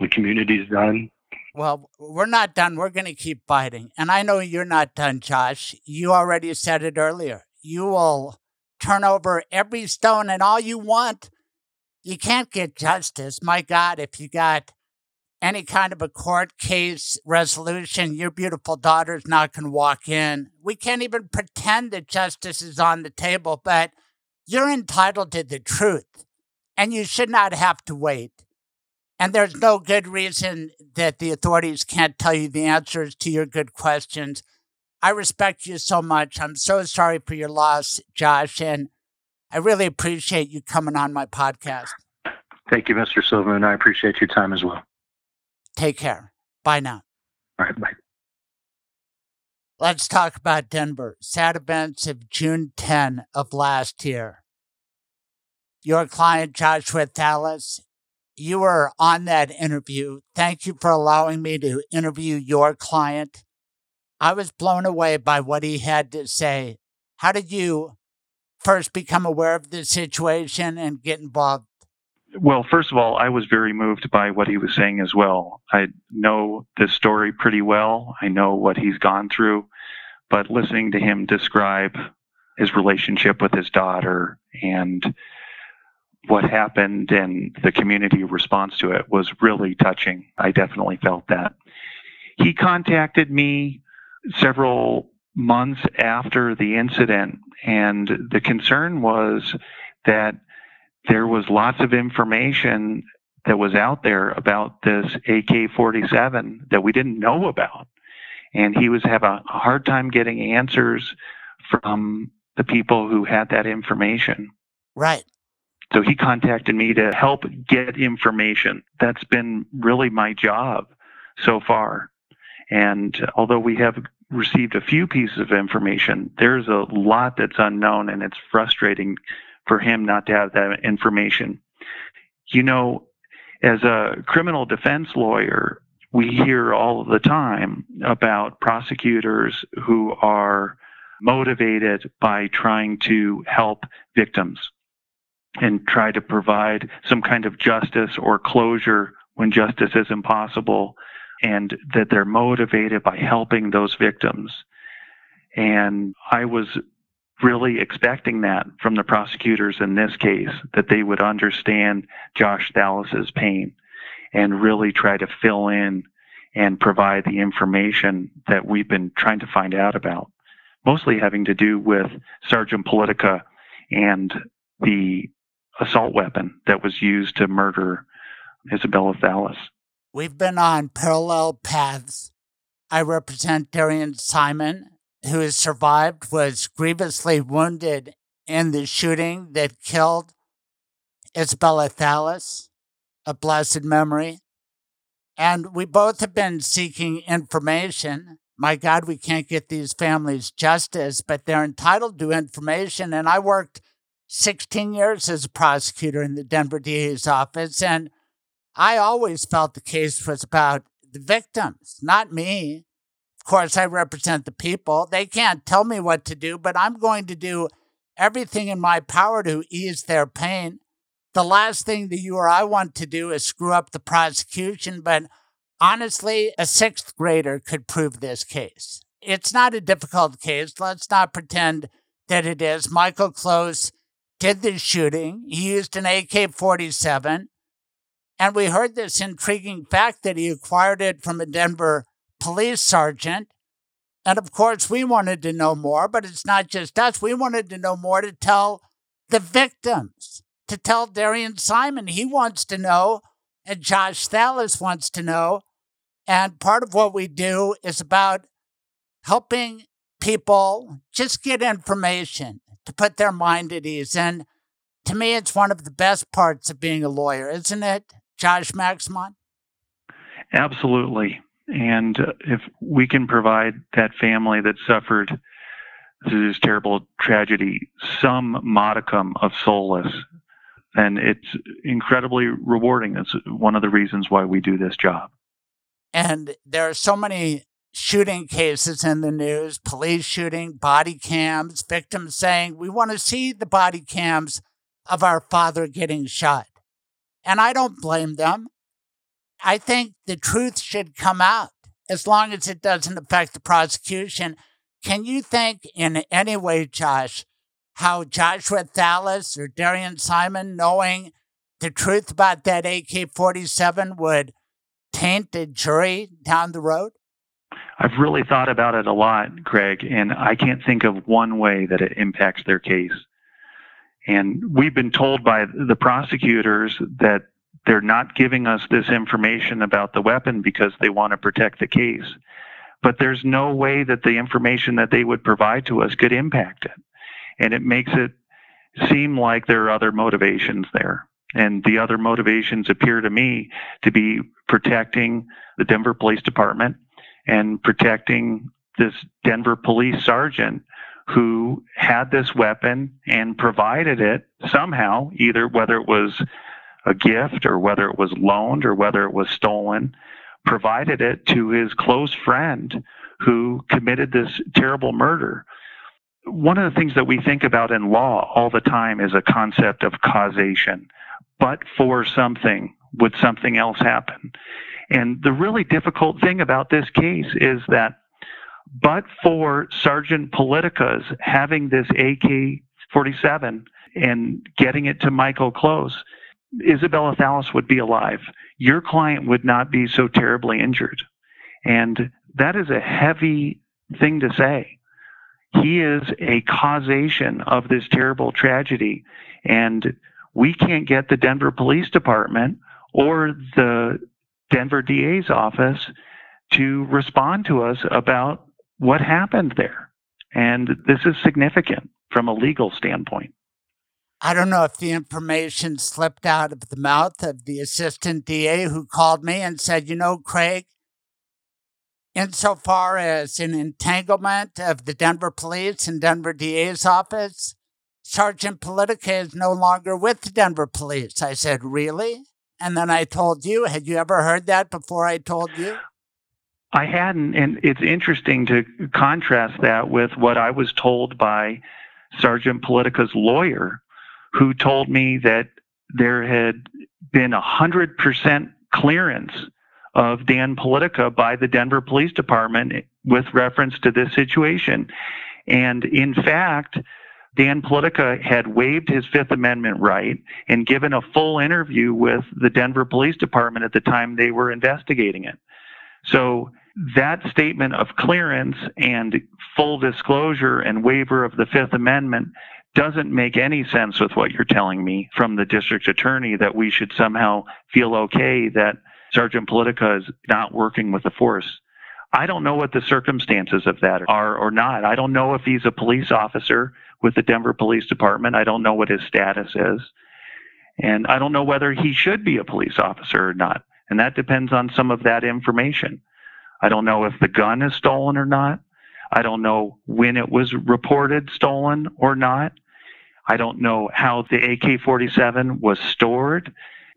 The community's done. Well, we're not done. We're going to keep fighting. And I know you're not done, Josh. You already said it earlier. You will turn over every stone and all you want. You can't get justice. My God, if you got any kind of a court case resolution, your beautiful daughter's not going to walk in. We can't even pretend that justice is on the table, but you're entitled to the truth, and you should not have to wait. And there's no good reason that the authorities can't tell you the answers to your good questions. I respect you so much. I'm so sorry for your loss, Josh, and I really appreciate you coming on my podcast. Thank you, Mr. Silverman. I appreciate your time as well. Take care. Bye now. All right, bye. Let's talk about Denver. Sad events of June 10 of last year. Your client, Joshua Thallas, you were on that interview. Thank you for allowing me to interview your client. I was blown away by what he had to say. How did you first become aware of the situation and get involved? Well, first of all, I was very moved by what he was saying as well. I know this story pretty well. I know what he's gone through, but listening to him describe his relationship with his daughter and what happened and the community response to it was really touching. I definitely felt that. He contacted me several months after the incident, and the concern was that there was lots of information that was out there about this AK-47 that we didn't know about. And he was having a hard time getting answers from the people who had that information. Right. So he contacted me to help get information. That's been really my job so far. And although we have received a few pieces of information, there's a lot that's unknown, and it's frustrating for him not to have that information. As a criminal defense lawyer, we hear all of the time about prosecutors who are motivated by trying to help victims and try to provide some kind of justice or closure when justice is impossible, and that they're motivated by helping those victims. And I was really expecting that from the prosecutors in this case, that they would understand Josh Thallas's pain and really try to fill in and provide the information that we've been trying to find out about, mostly having to do with Sergeant Politica and the assault weapon that was used to murder Isabella Thallas. We've been on parallel paths. I represent Darian Simon, who has survived, was grievously wounded in the shooting that killed Isabella Thallas, a blessed memory. And we both have been seeking information. My God, we can't get these families justice, but they're entitled to information. And I worked 16 years as a prosecutor in the Denver DA's office, and I always felt the case was about the victims, not me. Of course, I represent the people. They can't tell me what to do, but I'm going to do everything in my power to ease their pain. the last thing that you or I want to do is screw up the prosecution, but honestly, a sixth grader could prove this case. It's not a difficult case. Let's not pretend that it is. Michael Close did this shooting. He used an AK-47. And we heard this intriguing fact that he acquired it from a Denver police sergeant. And of course, we wanted to know more, but it's not just us. We wanted to know more to tell the victims, to tell Darian Simon. He wants to know, and Josh Thallas wants to know. And part of what we do is about helping people just get information to put their mind at ease. And to me, it's one of the best parts of being a lawyer, isn't it, Josh Maximon? Absolutely. And if we can provide that family that suffered this terrible tragedy some modicum of solace, then it's incredibly rewarding. That's one of the reasons why we do this job. And there are so many shooting cases in the news, police shooting, body cams, victims saying, we want to see the body cams of our father getting shot. And I don't blame them. I think the truth should come out as long as it doesn't affect the prosecution. Can you think in any way, Josh, how Joshua Thallas or Darian Simon knowing the truth about that AK-47 would taint a jury down the road? I've really thought about it a lot, Craig, and I can't think of one way that it impacts their case. And we've been told by the prosecutors that they're not giving us this information about the weapon because they want to protect the case. But there's no way that the information that they would provide to us could impact it. And it makes it seem like there are other motivations there. And the other motivations appear to me to be protecting the Denver Police Department and protecting this Denver police sergeant who had this weapon and provided it somehow, either whether it was a gift or whether it was loaned or whether it was stolen, provided it to his close friend who committed this terrible murder. One of the things that we think about in law all the time is a concept of causation. But for something, would something else happen? And the really difficult thing about this case is that but for Sergeant Politica's having this AK-47 and getting it to Michael Close, Isabella Joy Thallas would be alive. Your client would not be so terribly injured. And that is a heavy thing to say. He is a causation of this terrible tragedy. And we can't get the Denver Police Department or the Denver DA's office to respond to us about what happened there. And this is significant from a legal standpoint. I don't know if the information slipped out of the mouth of the assistant DA who called me and said, you know, Craig, insofar as an entanglement of the Denver police and Denver DA's office, Sergeant Politica is no longer with the Denver police. I said, really? And then I told you, had you ever heard that before I told you? I hadn't, and it's interesting to contrast that with what I was told by Sergeant Politica's lawyer, who told me that there had been 100% clearance of Dan Politica by the Denver Police Department with reference to this situation. And in fact, Dan Politica had waived his Fifth Amendment right and given a full interview with the Denver Police Department at the time they were investigating it. So that statement of clearance and full disclosure and waiver of the Fifth Amendment doesn't make any sense with what you're telling me from the district attorney that we should somehow feel okay that Sergeant Politica is not working with the force. I don't know what the circumstances of that are or not. I don't know if he's a police officer with the Denver Police Department. I don't know what his status is. And I don't know whether he should be a police officer or not. And that depends on some of that information. I don't know if the gun is stolen or not. I don't know when it was reported stolen or not. I don't know how the AK-47 was stored.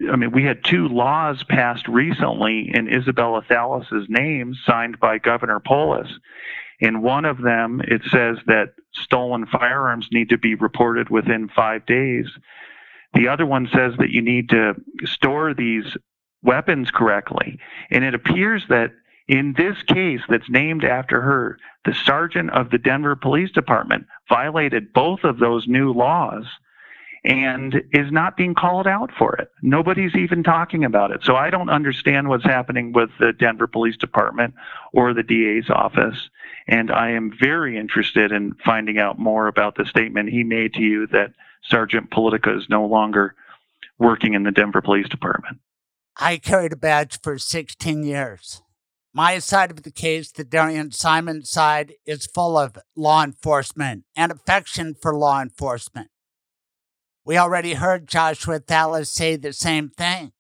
I mean, we had two laws passed recently in Isabella Thallas's name, signed by Governor Polis. In one of them, it says that stolen firearms need to be reported within 5 days. The other one says that you need to store these weapons correctly. And it appears that in this case that's named after her, the sergeant of the Denver Police Department violated both of those new laws and is not being called out for it. Nobody's even talking about it. So I don't understand what's happening with the Denver Police Department or the DA's office. And I am very interested in finding out more about the statement he made to you that Sergeant Politica is no longer working in the Denver Police Department. I carried a badge for 16 years. My side of the case, the Darian Simon side, is full of law enforcement and affection for law enforcement. We already heard Joshua Thallas say the same thing.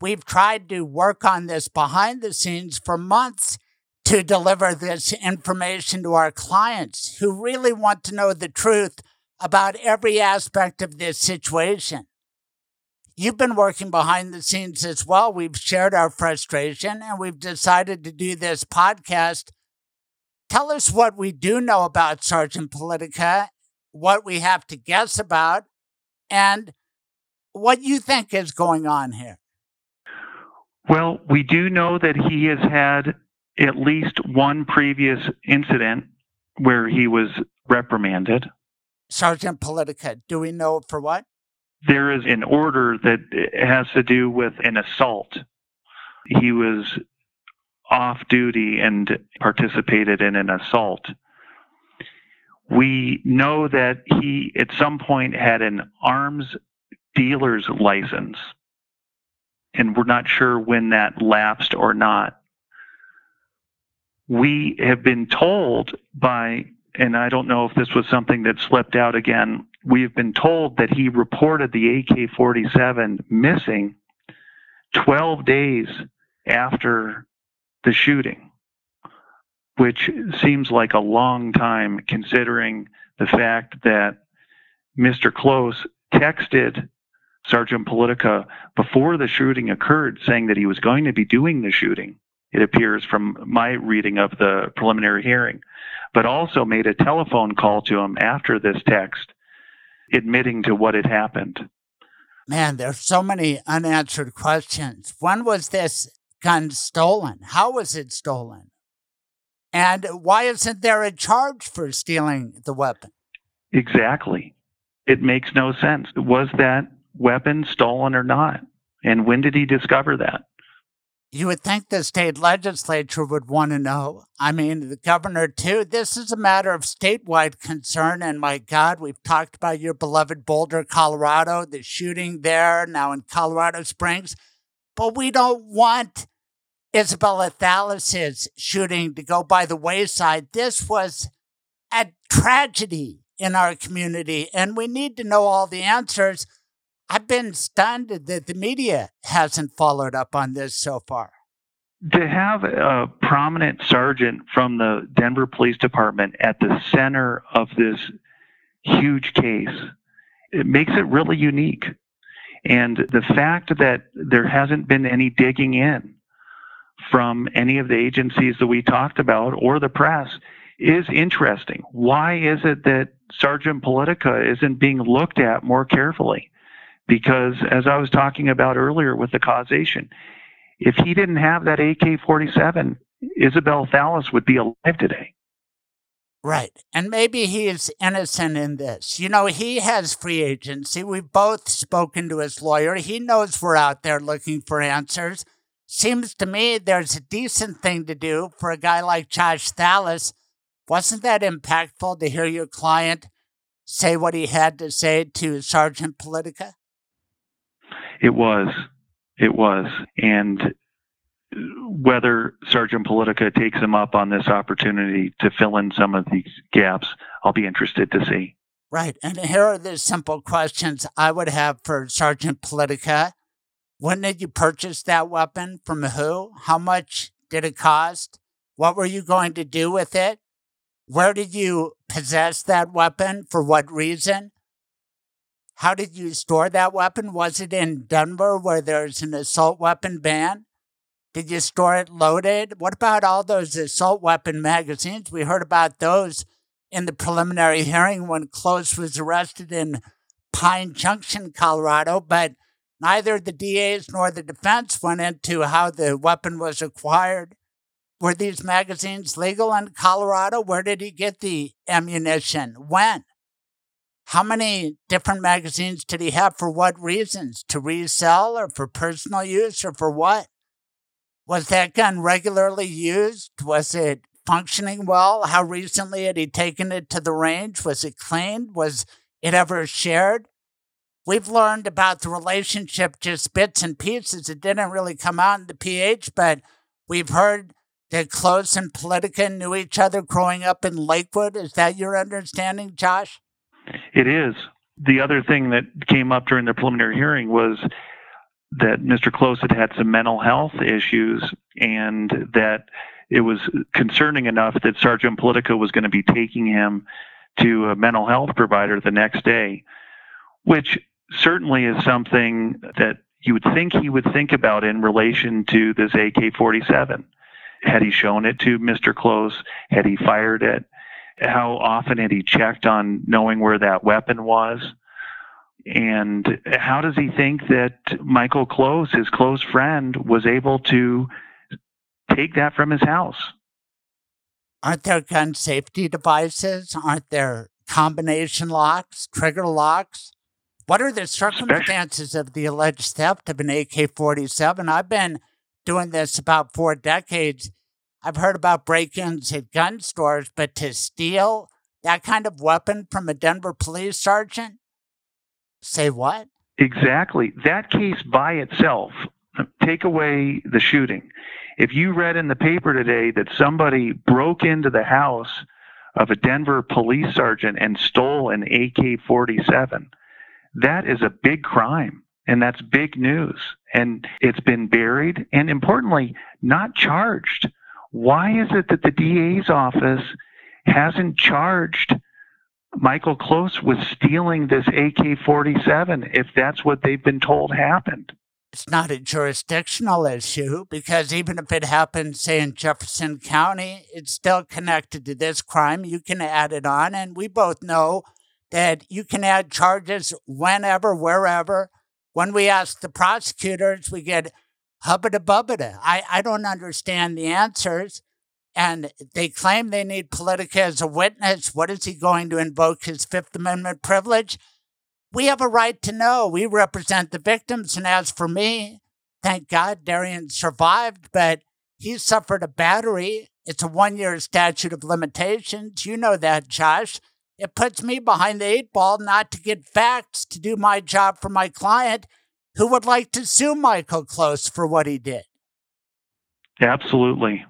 We've tried to work on this behind the scenes for months to deliver this information to our clients who really want to know the truth about every aspect of this situation. You've been working behind the scenes as well. We've shared our frustration and we've decided to do this podcast. Tell us what we do know about Sergeant Politica, what we have to guess about, and what you think is going on here. Well, we do know that he has had at least one previous incident where he was reprimanded. Sergeant Politica, do we know for what? There is an order that has to do with an assault. He was off duty and participated in an assault. We know that he, at some point, had an arms dealer's license, and we're not sure when that lapsed or not. We have been told by, and I don't know if this was something that slipped out again, we have been told that he reported the AK-47 missing 12 days after the shooting, which seems like a long time considering the fact that Mr. Close texted Sergeant Politica before the shooting occurred saying that he was going to be doing the shooting, it appears from my reading of the preliminary hearing, but also made a telephone call to him after this text admitting to what had happened. Man, there's so many unanswered questions. When was this gun stolen? How was it stolen? And why isn't there a charge for stealing the weapon? Exactly. It makes no sense. Was that weapon stolen or not? And when did he discover that? You would think the state legislature would want to know. I mean, the governor, too. This is a matter of statewide concern. And my God, we've talked about your beloved Boulder, Colorado, the shooting there, now in Colorado Springs. But we don't want Isabella Thallas' shooting to go by the wayside. This was a tragedy in our community, and we need to know all the answers. I've been stunned that the media hasn't followed up on this so far. To have a prominent sergeant from the Denver Police Department at the center of this huge case, it makes it really unique. And the fact that there hasn't been any digging in from any of the agencies that we talked about or the press is interesting. Why is it that Sergeant Politica isn't being looked at more carefully? Because, as I was talking about earlier with the causation, if he didn't have that AK-47, Isabella Thallas would be alive today. Right. And maybe he is innocent in this. You know, he has free agency. We've both spoken to his lawyer. He knows we're out there looking for answers. Seems to me there's a decent thing to do for a guy like Josh Thallas. Wasn't that impactful to hear your client say what he had to say to Sergeant Politica? It was. And whether Sergeant Politica takes him up on this opportunity to fill in some of these gaps, I'll be interested to see. Right. And here are the simple questions I would have for Sergeant Politica. When did you purchase that weapon? From who? How much did it cost? What were you going to do with it? Where did you possess that weapon? For what reason? How did you store that weapon? Was it in Denver where there's an assault weapon ban? Did you store it loaded? What about all those assault weapon magazines? We heard about those in the preliminary hearing when Close was arrested in Pine Junction, Colorado, but neither the DAs nor the defense went into how the weapon was acquired. Were these magazines legal in Colorado? Where did he get the ammunition? When? How many different magazines did he have for what reasons? To resell or for personal use or for what? Was that gun regularly used? Was it functioning well? How recently had he taken it to the range? Was it cleaned? Was it ever shared? We've learned about the relationship just bits and pieces. It didn't really come out in the PH, but we've heard that Close and Politica knew each other growing up in Lakewood. Is that your understanding, Josh? It is. The other thing that came up during the preliminary hearing was that Mr. Close had had some mental health issues, and that it was concerning enough that Sergeant Politica was going to be taking him to a mental health provider the next day, which certainly is something that you would think he would think about in relation to this AK-47. Had he shown it to Mr. Close? Had he fired it? How often had he checked on knowing where that weapon was? And how does he think that Michael Close, his close friend, was able to take that from his house? Aren't there gun safety devices? Aren't there combination locks, trigger locks? What are the circumstances of the alleged theft of an AK-47? I've been doing this about 4 decades. I've heard about break-ins at gun stores, but to steal that kind of weapon from a Denver police sergeant? Say what? Exactly. That case by itself, take away the shooting. If you read in the paper today that somebody broke into the house of a Denver police sergeant and stole an AK-47, that is a big crime. And that's big news. And it's been buried and, importantly, not charged. Why is it that the DA's office hasn't charged Michael Close with stealing this AK-47 if that's what they've been told happened? It's not a jurisdictional issue, because even if it happened, say, in Jefferson County, it's still connected to this crime. You can add it on. And we both know that you can add charges whenever, wherever. When we ask the prosecutors, we get hubba-da-bubba-da. I don't understand the answers. And they claim they need Politica as a witness. What is he going to invoke his Fifth Amendment privilege? We have a right to know. We represent the victims. And as for me, thank God Darian survived, but he suffered a battery. It's a 1-year statute of limitations. You know that, Josh. It puts me behind the 8-ball not to get facts to do my job for my client who would like to sue Michael Close for what he did. Absolutely.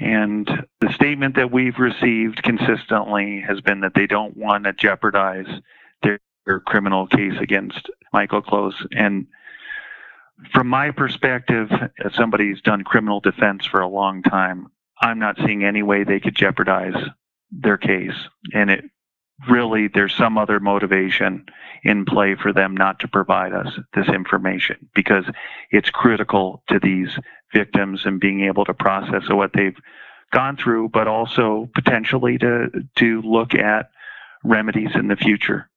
And the statement that we've received consistently has been that they don't want to jeopardize their criminal case against Michael Close. And from my perspective, as somebody who's done criminal defense for a long time, I'm not seeing any way they could jeopardize their case. And it really, there's some other motivation in play for them not to provide us this information, because it's critical to these victims and being able to process what they've gone through, but also potentially to look at remedies in the future.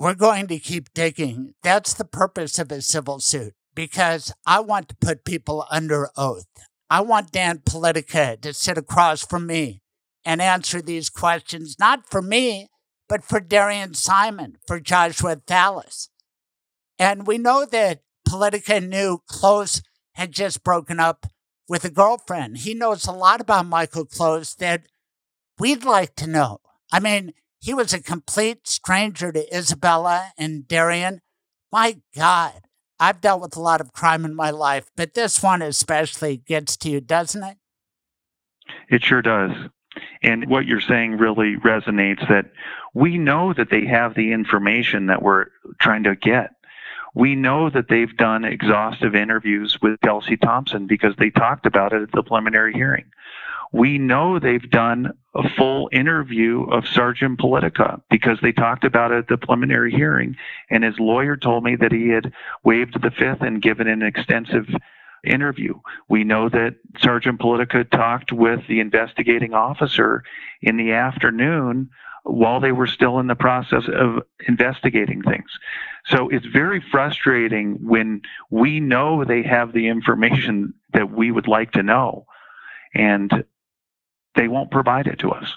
We're going to keep digging. That's the purpose of a civil suit, because I want to put people under oath. I want Dan Politica to sit across from me and answer these questions, not for me, but for Darian Simon, for Joshua Thallas. And we know that Politica knew Close had just broken up with a girlfriend. He knows a lot about Michael Close that we'd like to know. I mean, he was a complete stranger to Isabella and Darian. My God, I've dealt with a lot of crime in my life, but this one especially gets to you, doesn't it? It sure does. And what you're saying really resonates, that we know that they have the information that we're trying to get. We know that they've done exhaustive interviews with Chelsea Thompson because they talked about it at the preliminary hearing. We know they've done a full interview of Sergeant Politica because they talked about it at the preliminary hearing. And his lawyer told me that he had waived the Fifth and given an extensive interview. We know that Sergeant Politica talked with the investigating officer in the afternoon while they were still in the process of investigating things. So it's very frustrating when we know they have the information that we would like to know, and they won't provide it to us.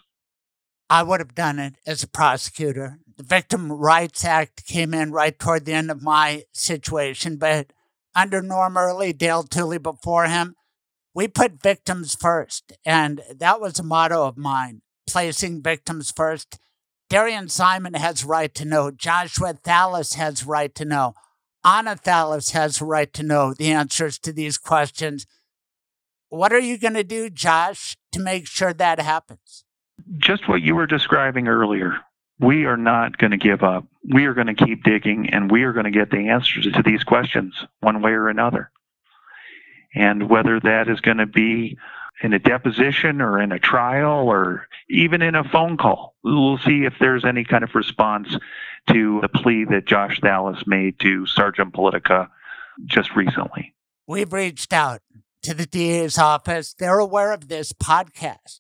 I would have done it as a prosecutor. The Victim Rights Act came in right toward the end of my situation, but under Norm Early, Dale Tooley before him, we put victims first, and that was a motto of mine, placing victims first. Darian Simon has a right to know. Joshua Thallas has a right to know. Anna Thallas has a right to know the answers to these questions. What are you going to do, Josh, to make sure that happens? Just what you were describing earlier. We are not going to give up. We are going to keep digging, and we are going to get the answers to these questions one way or another. And whether that is going to be in a deposition or in a trial or even in a phone call, we'll see if there's any kind of response to the plea that Josh Thallas made to Sergeant Politica just recently. We've reached out to the DA's office. They're aware of this podcast.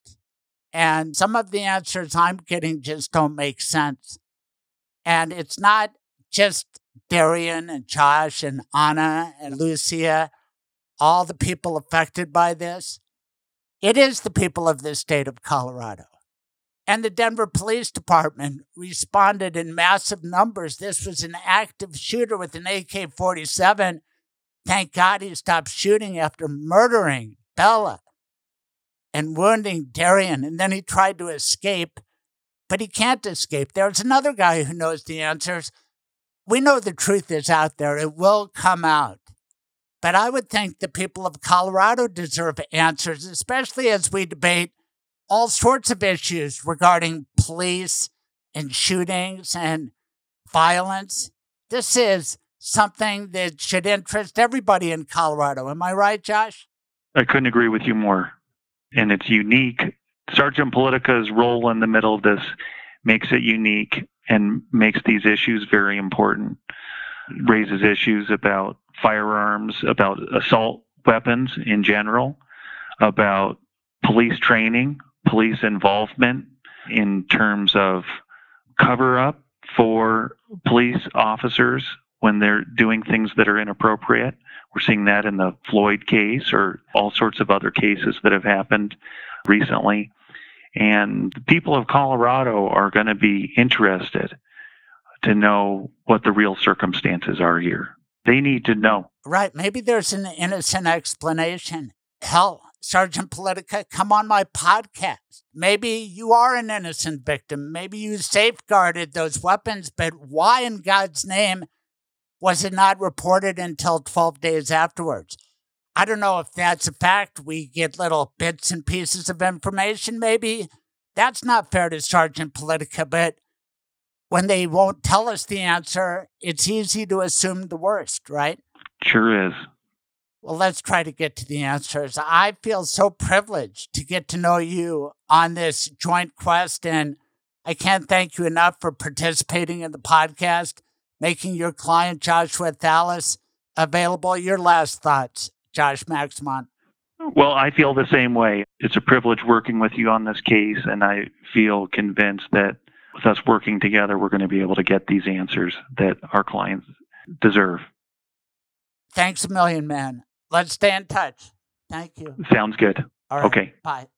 And some of the answers I'm getting just don't make sense. And it's not just Darian and Josh and Anna and Lucia, all the people affected by this. It is the people of the state of Colorado. And the Denver Police Department responded in massive numbers. This was an active shooter with an AK-47. Thank God he stopped shooting after murdering Bella and wounding Darian, and then he tried to escape, but he can't escape. There's another guy who knows the answers. We know the truth is out there. It will come out. But I would think the people of Colorado deserve answers, especially as we debate all sorts of issues regarding police and shootings and violence. This is something that should interest everybody in Colorado. Am I right, Josh? I couldn't agree with you more. And it's unique. Sergeant Politica's role in the middle of this makes it unique and makes these issues very important. It raises issues about firearms, about assault weapons in general, about police training, police involvement in terms of cover-up for police officers when they're doing things that are inappropriate. We're seeing that in the Floyd case or all sorts of other cases that have happened recently. And the people of Colorado are going to be interested to know what the real circumstances are here. They need to know. Right. Maybe there's an innocent explanation. Hell, Sergeant Politica, come on my podcast. Maybe you are an innocent victim. Maybe you safeguarded those weapons, but why in God's name was it not reported until 12 days afterwards? I don't know if that's a fact. We get little bits and pieces of information, maybe. That's not fair to Sergeant Politica, but when they won't tell us the answer, it's easy to assume the worst, right? Sure is. Well, let's try to get to the answers. I feel so privileged to get to know you on this joint quest, and I can't thank you enough for participating in the podcast, making your client, Joshua Thallas, available. Your last thoughts, Josh Maximon. Well, I feel the same way. It's a privilege working with you on this case, and I feel convinced that with us working together, we're going to be able to get these answers that our clients deserve. Thanks a million, man. Let's stay in touch. Thank you. Sounds good. All right. Okay. Bye.